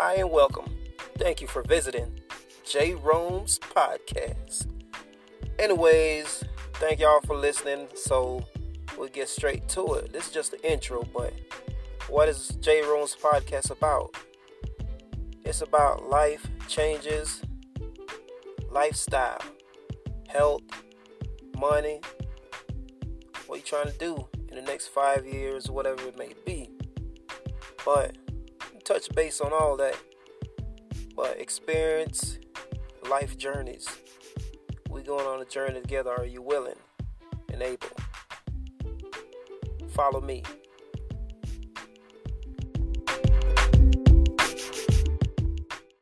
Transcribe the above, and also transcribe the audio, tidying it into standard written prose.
Hi and welcome. Thank you for visiting J. Rome's podcast. Anyways, thank y'all for listening. So we'll get straight to it. This is just the intro, but what is J. Rome's podcast about? It's about life changes, lifestyle, health, money, what you're trying to do in the next 5 years, whatever it may be. But touch base on all that, but experience life journeys. We're going on a journey together. Are you willing and able? Follow me.